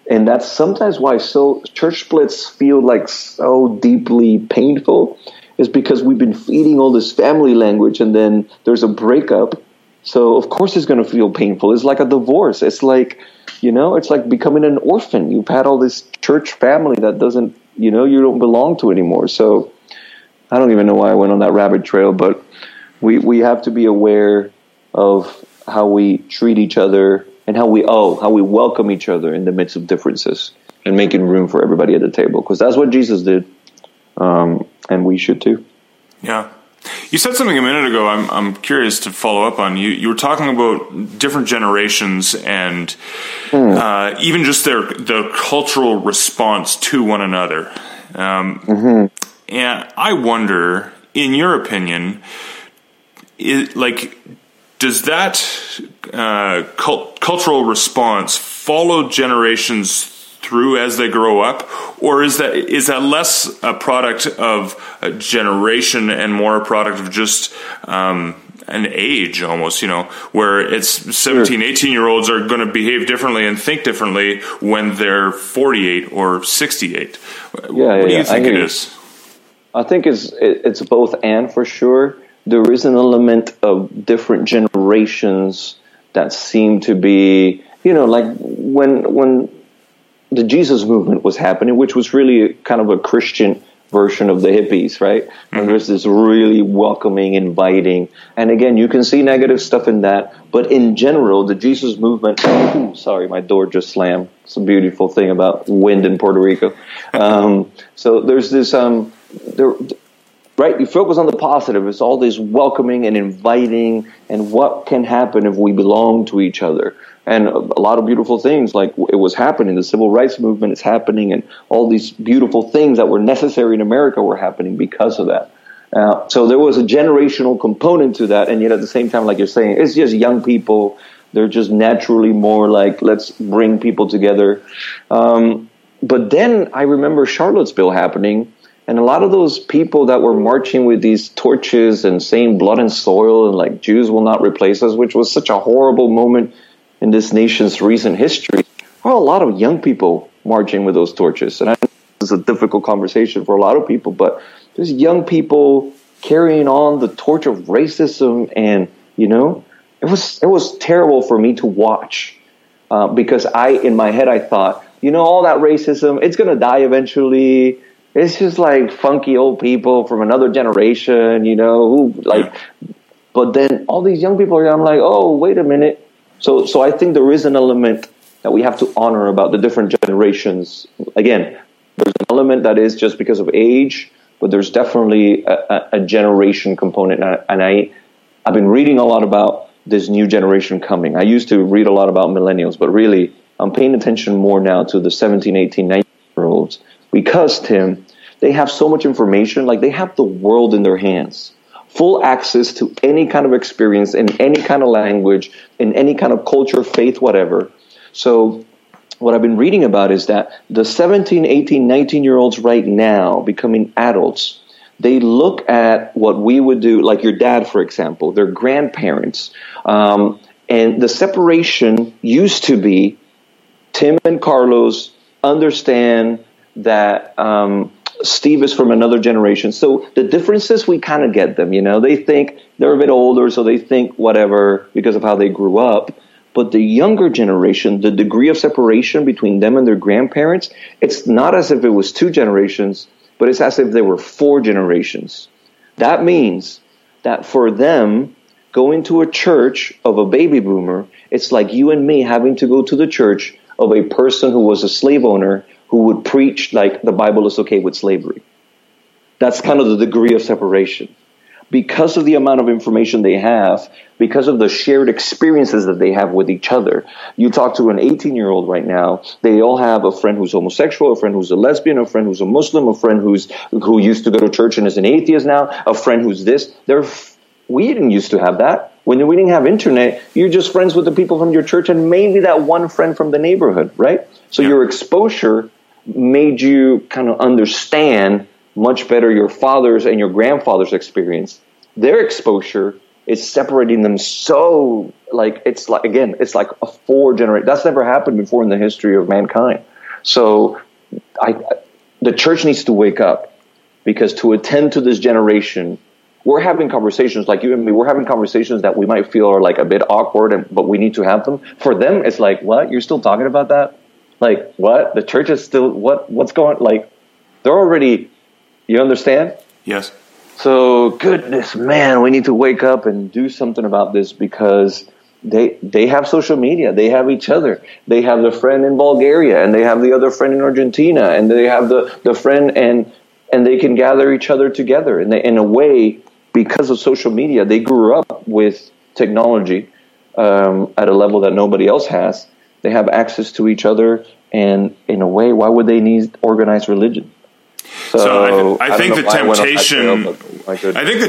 that's sometimes why so church splits feel like so deeply painful, is because we've been feeding all this family language, and then there's a breakup. So, of course, it's going to feel painful. It's like a divorce. It's like, you know, it's like becoming an orphan. You've had all this church family that doesn't, you know, you don't belong to anymore. So I don't even know why I went on that rabbit trail, but we have to be aware of how we treat each other and how we welcome each other in the midst of differences, and making room for everybody at the table, because that's what Jesus did, and we should too. Yeah, you said something a minute ago. I'm curious to follow up on. You were talking about different generations and even just their cultural response to one another. And I wonder, in your opinion, like, Does that cultural response follow generations through as they grow up, or is that less a product of a generation and more a product of just an age almost, where it's 17, 18-year-olds are going to behave differently and think differently when they're 48 or 68? What do you think it is? I think it's both and, for sure. There is an element of different generations that seem to be, like when the Jesus movement was happening, which was really kind of a Christian version of the hippies, right? Mm-hmm. And there's this really welcoming, inviting. And again, you can see negative stuff in that. But in general, the Jesus movement, sorry, my door just slammed. It's a beautiful thing about wind in Puerto Rico. So there's this, right? You focus on the positive. It's all this welcoming and inviting and what can happen if we belong to each other. And a lot of beautiful things, like it was happening. The civil rights movement is happening, and all these beautiful things that were necessary in America were happening because of that. So there was a generational component to that. And yet at the same time, like you're saying, it's just young people. They're just naturally more like, let's bring people together. But then I remember Charlottesville happening. And a lot of those people that were marching with these torches and saying blood and soil and like Jews will not replace us, which was such a horrible moment in this nation's recent history, are a lot of young people marching with those torches. And I know this is a difficult conversation for a lot of people, but there's young people carrying on the torch of racism. And, it was terrible for me to watch because in my head, I thought, all that racism, it's going to die eventually. It's just like funky old people from another generation, who like, but then all these young people are, I'm like, oh, wait a minute. So I think there is an element that we have to honor about the different generations. Again, there's an element that is just because of age, but there's definitely a generation component. And I've been reading a lot about this new generation coming. I used to read a lot about millennials, but really I'm paying attention more now to the 17, 18, 19-year-olds because, Tim, they have so much information. Like, they have the world in their hands. Full access to any kind of experience in any kind of language, in any kind of culture, faith, whatever. So what I've been reading about is that the 17, 18, 19-year-olds right now becoming adults, they look at what we would do, like your dad, for example, their grandparents. And the separation used to be Tim and Carlos understand that Steve is from another generation. So the differences, we kind of get them, They think they're a bit older, so they think whatever because of how they grew up. But the younger generation, the degree of separation between them and their grandparents, it's not as if it was two generations, but it's as if there were four generations. That means that for them, going to a church of a baby boomer, it's like you and me having to go to the church of a person who was a slave owner who would preach like the Bible is okay with slavery. That's kind of the degree of separation. Because of the amount of information they have, because of the shared experiences that they have with each other, you talk to an 18-year-old right now, they all have a friend who's homosexual, a friend who's a lesbian, a friend who's a Muslim, a friend who used to go to church and is an atheist now, a friend who's this. We didn't used to have that. When we didn't have internet, you're just friends with the people from your church and maybe that one friend from the neighborhood, right? So your exposure made you kind of understand much better your father's and your grandfather's experience. Their exposure is separating them so, like, it's like, again, it's like a four-generation. That's never happened before in the history of mankind. So the church needs to wake up because to attend to this generation, we're having conversations like you and me. We're having conversations that we might feel are like a bit awkward, but we need to have them. For them, it's like, what? You're still talking about that? Like, what? The church is still, what's going on? Like, they're already, you understand? Yes. So, goodness, man, we need to wake up and do something about this because they have social media. They have each other. They have the friend in Bulgaria, and they have the other friend in Argentina, and they have the friend, and they can gather each other together. And in a way, because of social media, they grew up with technology at a level that nobody else has. They have access to each other, and in a way, why would they need organized religion? So I think the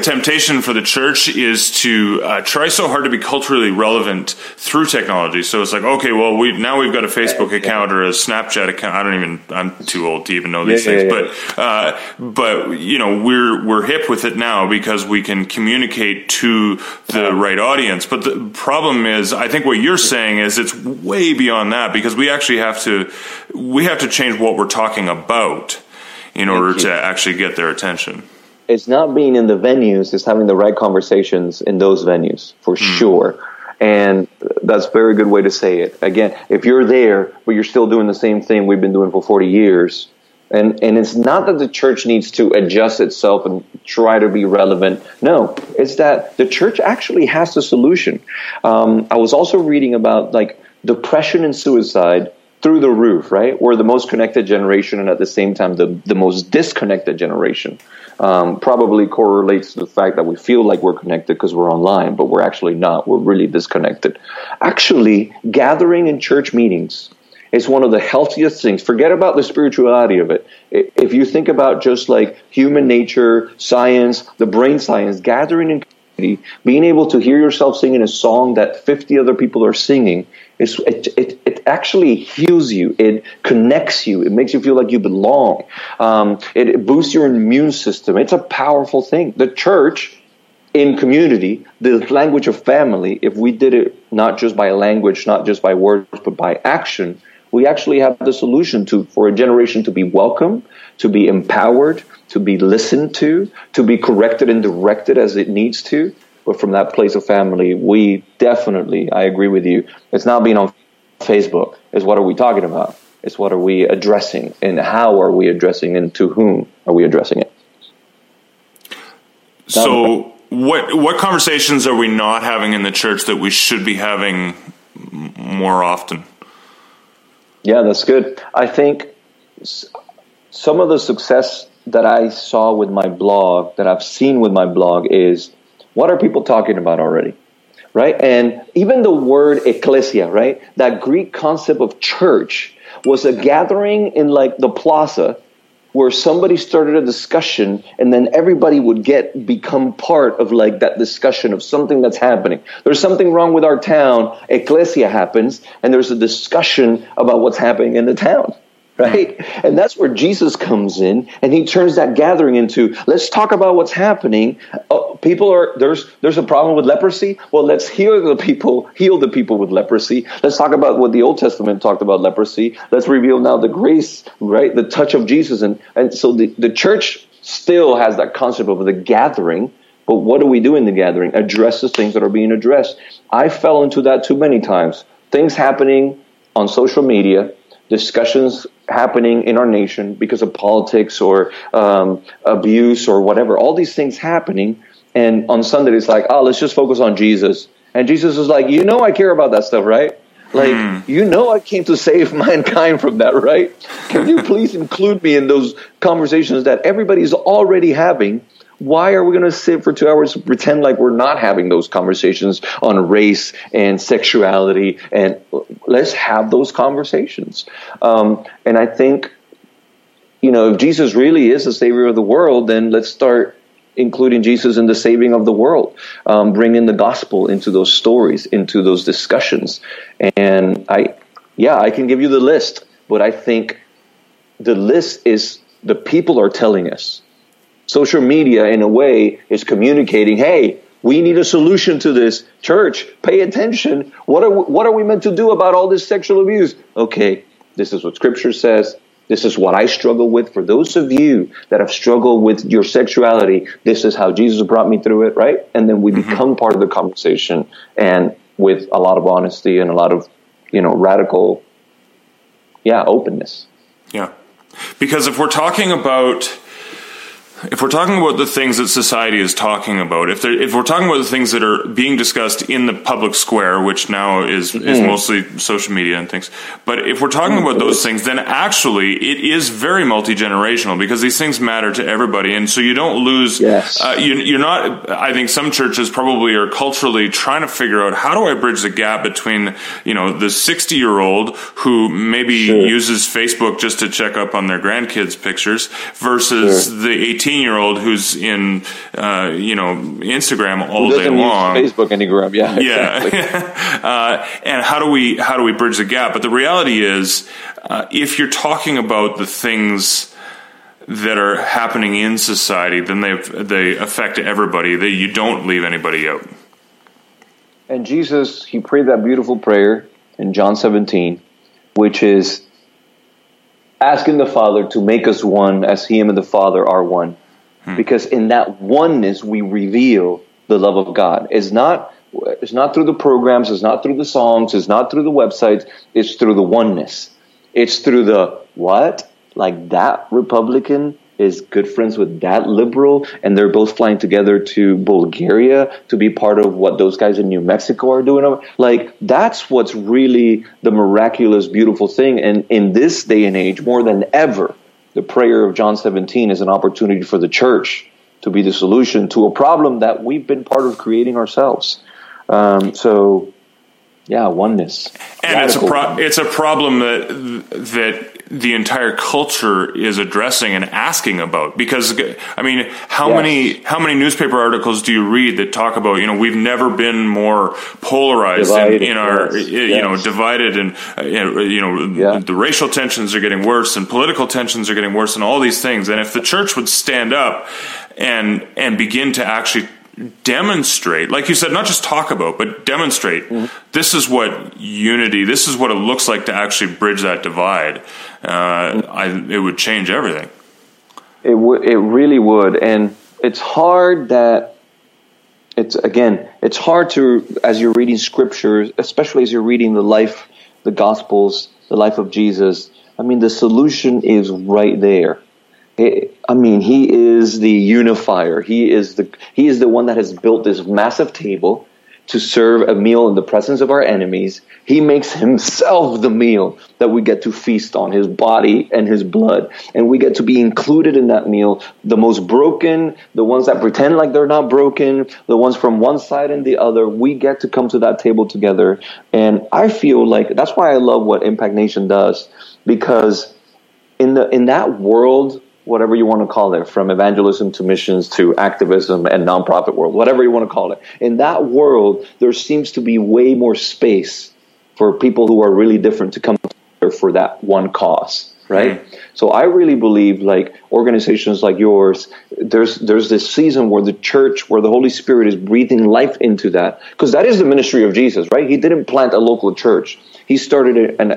temptation for the church is to try so hard to be culturally relevant through technology. So it's like, okay, well, we've got a Facebook account or a Snapchat account. I'm too old to even know these things. But you know, we're hip with it now because we can communicate to the right audience. But the problem is, I think what you're saying is it's way beyond that, because we actually have to change what we're talking about in order to actually get their attention. It's not being in the venues, it's having the right conversations in those venues, for sure. And that's a very good way to say it. Again, if you're there, but you're still doing the same thing we've been doing for 40 years, and it's not that the church needs to adjust itself and try to be relevant. No, it's that the church actually has the solution. I was also reading about depression and suicide through the roof, right? We're the most connected generation, and at the same time, the most disconnected generation. Probably correlates to the fact that we feel like we're connected because we're online, but we're actually not. We're really disconnected. Actually, gathering in church meetings is one of the healthiest things. Forget about the spirituality of it. If you think about just human nature, science, the brain science, gathering in community, being able to hear yourself singing a song that 50 other people are singing, it actually heals you. It connects you. It makes you feel like you belong. It boosts your immune system. It's a powerful thing. The church in community, the language of family, if we did it not just by language, not just by words, but by action, we actually have the solution for a generation to be welcome, to be empowered, to be listened to be corrected and directed as it needs to. But from that place of family, we definitely, I agree with you, it's not being on Facebook. It's what are we talking about? It's what are we addressing, and how are we addressing, and to whom are we addressing it? So what conversations are we not having in the church that we should be having more often? Yeah, that's good. I think some of the success that I saw with my blog, that I've seen with my blog, is what are people talking about already, right? And even the word ecclesia, right? That Greek concept of church was a gathering in the plaza where somebody started a discussion, and then everybody would become part of that discussion of something that's happening. There's something wrong with our town, ecclesia happens, and there's a discussion about what's happening in the town. Right? And that's where Jesus comes in, and he turns that gathering into, let's talk about what's happening. There's a problem with leprosy. Well, let's heal the people with leprosy. Let's talk about what the Old Testament talked about leprosy. Let's reveal now the grace, right? The touch of Jesus. And so the church still has that concept of the gathering, but what do we do in the gathering? Address the things that are being addressed. I fell into that too many times. Things happening on social media, discussions happening in our nation because of politics or abuse or whatever, all these things happening. And on Sunday, it's let's just focus on Jesus. And Jesus is like, I care about that stuff, right? I came to save mankind from that, right? Can you please include me in those conversations that everybody's already having? Why are we going to sit for 2 hours and pretend like we're not having those conversations on race and sexuality? And let's have those conversations. And I think, if Jesus really is the savior of the world, then let's start including Jesus in the saving of the world. Bringing the gospel into those stories, into those discussions. And I can give you the list, but I think the list is the people are telling us. Social media, in a way, is communicating, hey, we need a solution to this. Church, pay attention. What are we meant to do about all this sexual abuse? Okay, this is what Scripture says. This is what I struggle with. For those of you that have struggled with your sexuality, this is how Jesus brought me through it, right? And then we become part of the conversation, and with a lot of honesty and a lot of, radical, openness. Yeah, because if we're talking about If we're talking about the things that society is talking about, if we're talking about the things that are being discussed in the public square, which now is mostly social media and things, but if we're talking about those things, then actually it is very multi-generational because these things matter to everybody. And so you don't lose, you're not, I think some churches probably are culturally trying to figure out how do I bridge the gap between, you know, the 60-year-old who maybe uses Facebook just to check up on their grandkids' pictures versus the 18-year-old who's in, you know, Instagram all day long. Facebook Instagram, exactly. And how do we bridge the gap? But the reality is, if you're talking about the things that are happening in society, then they affect everybody. That you don't leave anybody out. And Jesus, he prayed that beautiful prayer in John 17, which is asking the Father to make us one as He and the Father are one. Because in that oneness, we reveal the love of God. It's not through the programs, it's not through the songs, it's not through the websites, it's through the oneness. It's through the, what? Like that Republican is good friends with that liberal, and they're both flying together to Bulgaria to be part of what those guys in New Mexico are doing. Like, that's what's really the miraculous, beautiful thing. And in this day and age, more than ever, the prayer of John 17 is an opportunity for the church to be the solution to a problem that we've been part of creating ourselves. Oneness. And it's a problem that the entire culture is addressing and asking about, because I mean, how many newspaper articles do you read that talk about, you know, we've never been more polarized in our divided, and the racial tensions are getting worse and political tensions are getting worse and all these things. And if the church would stand up and begin to actually demonstrate, like you said, not just talk about, but demonstrate, this is what unity, this is what it looks like to actually bridge that divide, it would change everything. It really would. And it's hard to, as you're reading scripture, especially as you're reading the gospels, the life of Jesus, I mean, the solution is right there. He is the unifier. He is the one that has built this massive table to serve a meal in the presence of our enemies. He makes himself the meal that we get to feast on, his body and his blood. And we get to be included in that meal, the most broken, the ones that pretend like they're not broken, the ones from one side and the other. We get to come to that table together. And I feel like that's why I love what Impact Nation does, because in that world, whatever you want to call it, from evangelism to missions to activism and nonprofit world, whatever you want to call it, in that world, there seems to be way more space for people who are really different to come together for that one cause, right? So I really believe, like, organizations like yours, there's this season where the church, where the Holy Spirit is breathing life into that, because that is the ministry of Jesus, right? He didn't plant a local church. He started it, and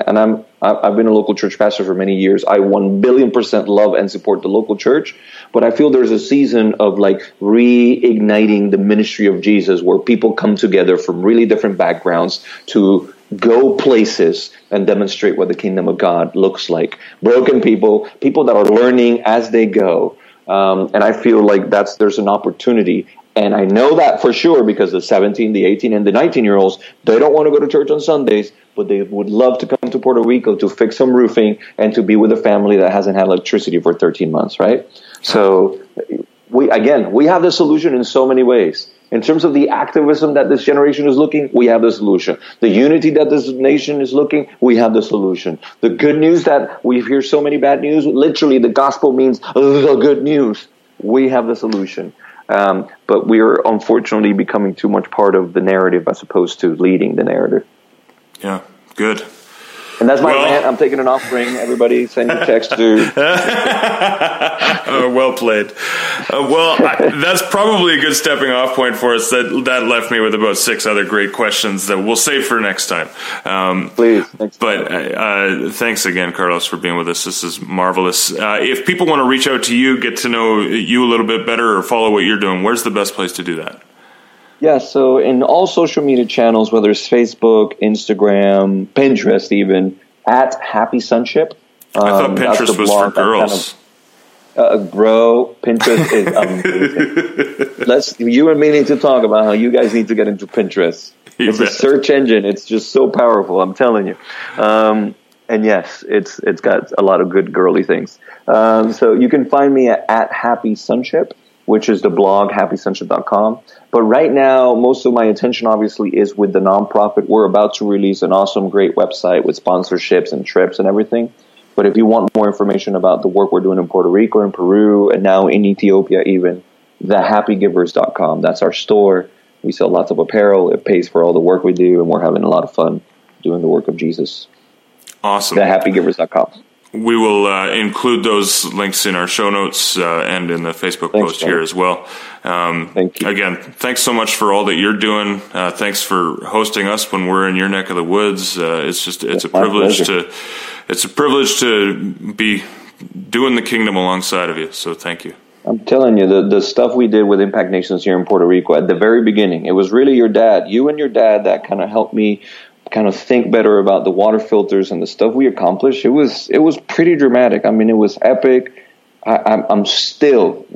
I've been a local church pastor for many years. I 1,000,000,000% love and support the local church, but I feel there's a season of like reigniting the ministry of Jesus, where people come together from really different backgrounds to go places and demonstrate what the kingdom of God looks like. Broken people, people that are learning as they go, and I feel like there's an opportunity. And I know that for sure, because the 17, the 18, and the 19-year-olds, they don't want to go to church on Sundays, but they would love to come to Puerto Rico to fix some roofing and to be with a family that hasn't had electricity for 13 months, right? So, we have the solution in so many ways. In terms of the activism that this generation is looking, we have the solution. The unity that this nation is looking, we have the solution. The good news that we hear so many bad news, literally the gospel means the good news. We have the solution. But we are unfortunately becoming too much part of the narrative as opposed to leading the narrative. Yeah, good. And that's my rant. I'm taking an offering. Everybody send your text to. Well played. That's probably a good stepping off point for us. That left me with about 6 other great questions that we'll save for next time. Please. But thanks again, Carlos, for being with us. This is marvelous. If people want to reach out to you, get to know you a little bit better, or follow what you're doing, where's the best place to do that? Yeah, so in all social media channels, whether it's Facebook, Instagram, Pinterest even, @Happy Sonship. I thought Pinterest was for girls. Bro, Pinterest is amazing. You and me need to talk about how you guys need to get into Pinterest. It's a search engine. It's just so powerful. I'm telling you. And yes, it's got a lot of good girly things. So you can find me at Happy Sonship, which is the blog, happysonship.com. But right now, most of my attention obviously is with the nonprofit. We're about to release an awesome, great website with sponsorships and trips and everything. But if you want more information about the work we're doing in Puerto Rico and Peru and now in Ethiopia even, the happygivers.com. That's our store. We sell lots of apparel. It pays for all the work we do, and we're having a lot of fun doing the work of Jesus. Awesome. The happygivers.com. We will include those links in our show notes and in the Facebook post here as well. Thank you. Again, thanks so much for all that you're doing. Thanks for hosting us when we're in your neck of the woods. It's a privilege to be doing the kingdom alongside of you. So thank you. I'm telling you, the stuff we did with Impact Nations here in Puerto Rico at the very beginning, it was really you and your dad that kind of helped me kind of think better about the water filters and the stuff we accomplished. It was pretty dramatic. I mean, it was epic. I'm still,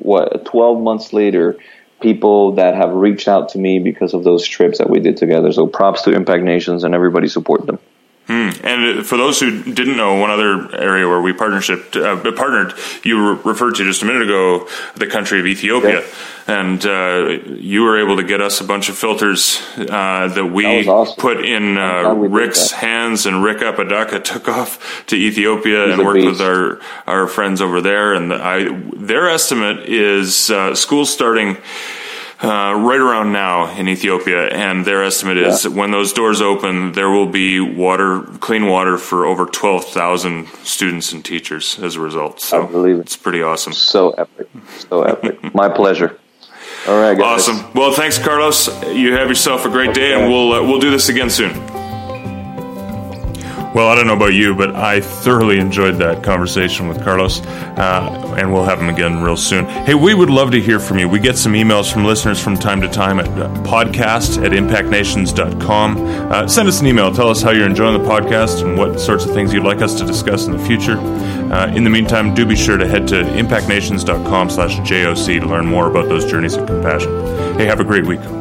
12 months later, people that have reached out to me because of those trips that we did together. So props to Impact Nations and everybody support them. And for those who didn't know, one other area where we partnered, you referred to just a minute ago, the country of Ethiopia. Okay. And you were able to get us a bunch of filters that we put in Rick's hands, and Rick Apodaca took off to Ethiopia and worked with our friends over there. And their estimate is school starting right around now in Ethiopia, and their estimate is that when those doors open, there will be clean water for over 12,000 students and teachers as a result. So I believe it's pretty awesome. So epic. My pleasure. All right, guys. Awesome. Well, thanks, Carlos. You have yourself a great day, and we'll do this again soon. Well, I don't know about you, but I thoroughly enjoyed that conversation with Carlos, and we'll have him again real soon. Hey, we would love to hear from you. We get some emails from listeners from time to time at podcast@impactnations.com. Send us an email. Tell us how you're enjoying the podcast and what sorts of things you'd like us to discuss in the future. In the meantime, do be sure to head to impactnations.com/JOC to learn more about those journeys of compassion. Hey, have a great week.